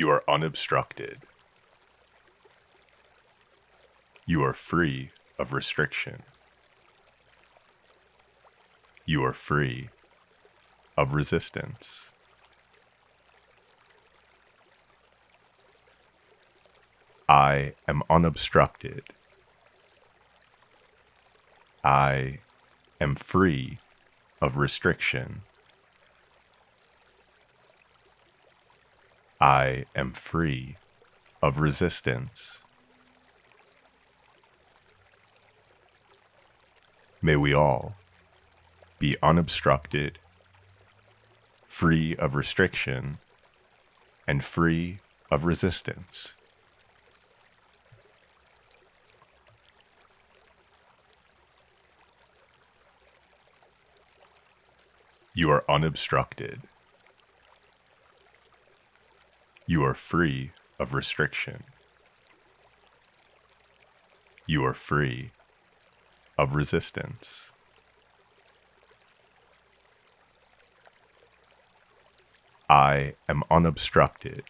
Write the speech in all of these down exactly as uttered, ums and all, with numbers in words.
You are unobstructed. You are free of restriction. You are free of resistance. I am unobstructed. I am free of restriction. I am free of resistance. May we all be unobstructed, free of restriction, and free of resistance. You are unobstructed. You are free of restriction. You are free of resistance. I am unobstructed.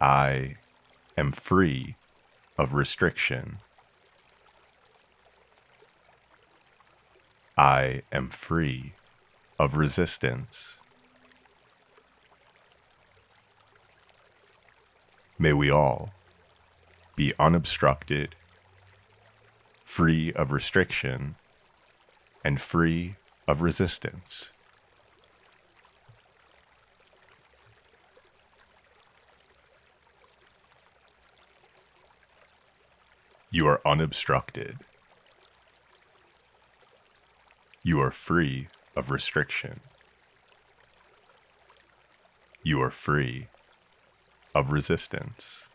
I am free of restriction. I am free of resistance. May we all be unobstructed, free of restriction, and free of resistance. You are unobstructed. You are free of restriction. You are free of resistance.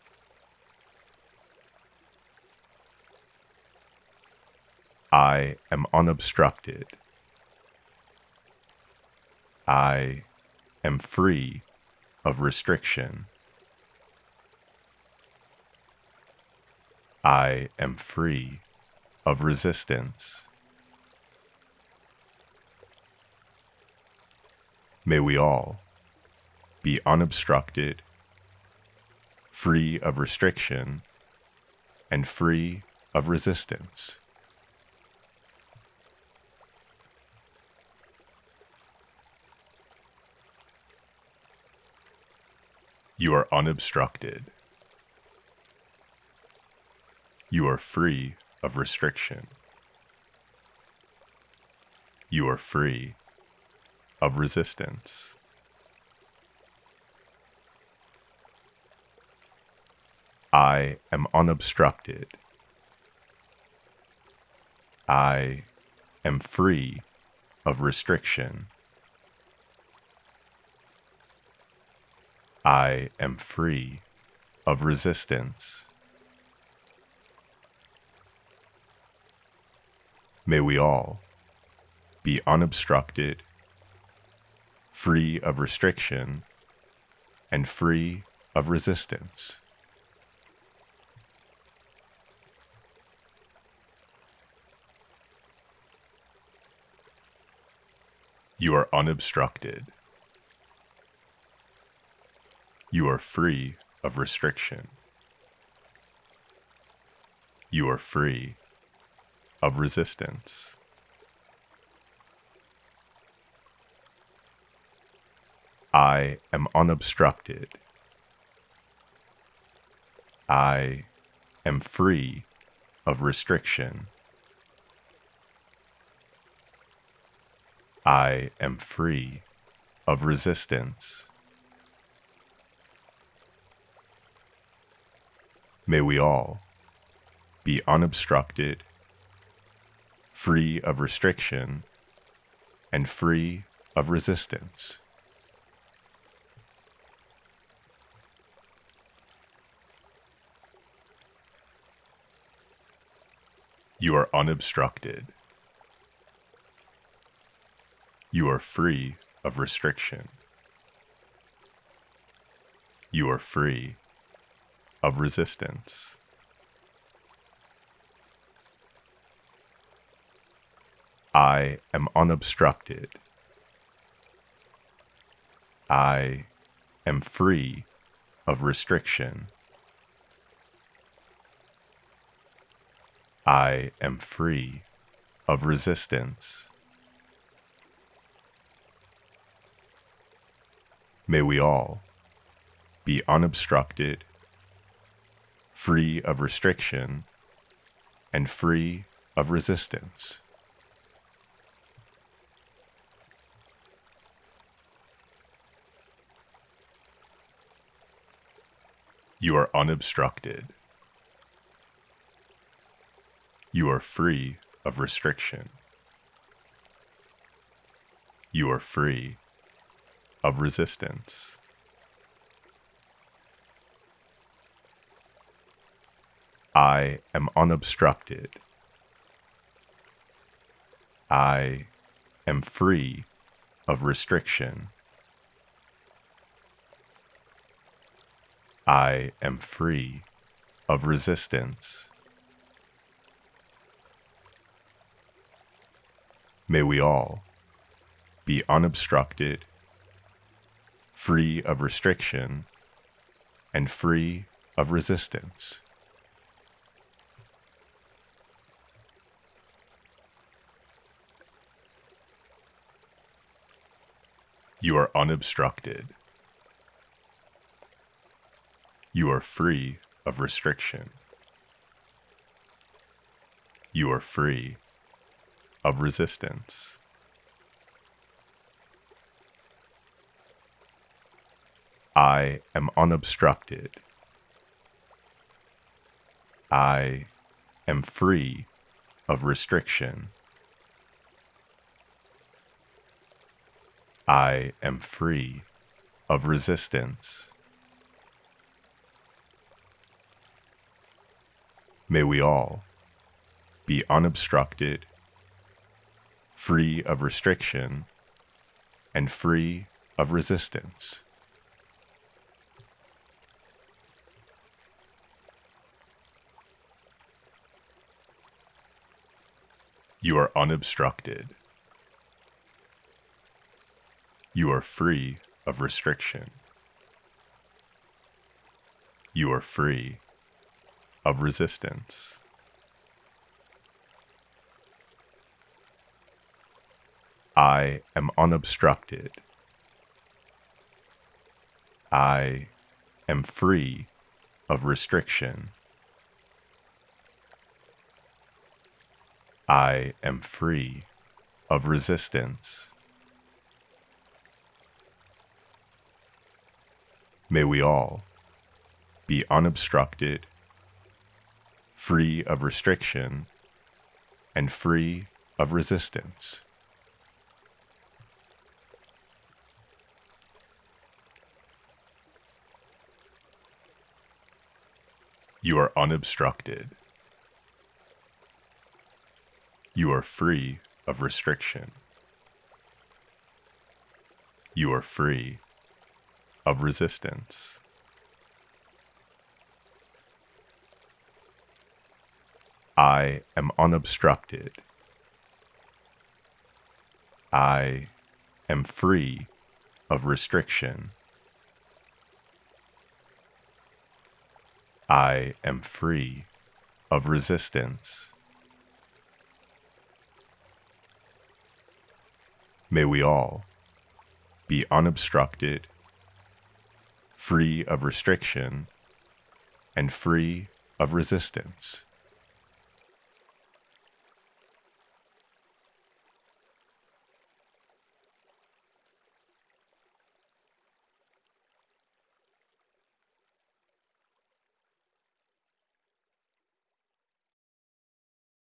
I am unobstructed. I am free of restriction. I am free of resistance. May we all be unobstructed, free of restriction, and free of resistance. You are unobstructed. You are free of restriction. You are free of resistance. I am unobstructed. I am free of restriction. I am free of resistance. May we all be unobstructed, free of restriction, and free of resistance. You are unobstructed. You are free of restriction. You are free of resistance. I am unobstructed. I am free of restriction. I am free of resistance. May we all be unobstructed, free of restriction, and free of resistance. You are unobstructed. You are free of restriction. You are free of resistance. I am unobstructed. I am free of restriction. I am free of resistance. May we all be unobstructed, free of restriction, and free of resistance. You are unobstructed. You are free of restriction. You are free of resistance. I am unobstructed. I am free of restriction. I am free of resistance. May we all be unobstructed, free of restriction, and free of resistance. You are unobstructed. You are free of restriction. You are free of resistance. I am unobstructed. I am free of restriction. I am free of resistance. May we all be unobstructed, free of restriction, and free of resistance. You are unobstructed. You are free of restriction. You are free of resistance. I am unobstructed. I am free of restriction. I am free of resistance. May we all be unobstructed, free of restriction, and free of resistance. You are unobstructed. You are free of restriction. You are free of resistance. I am unobstructed. I am free of restriction. I am free of resistance. May we all be unobstructed, free of restriction, and free of resistance.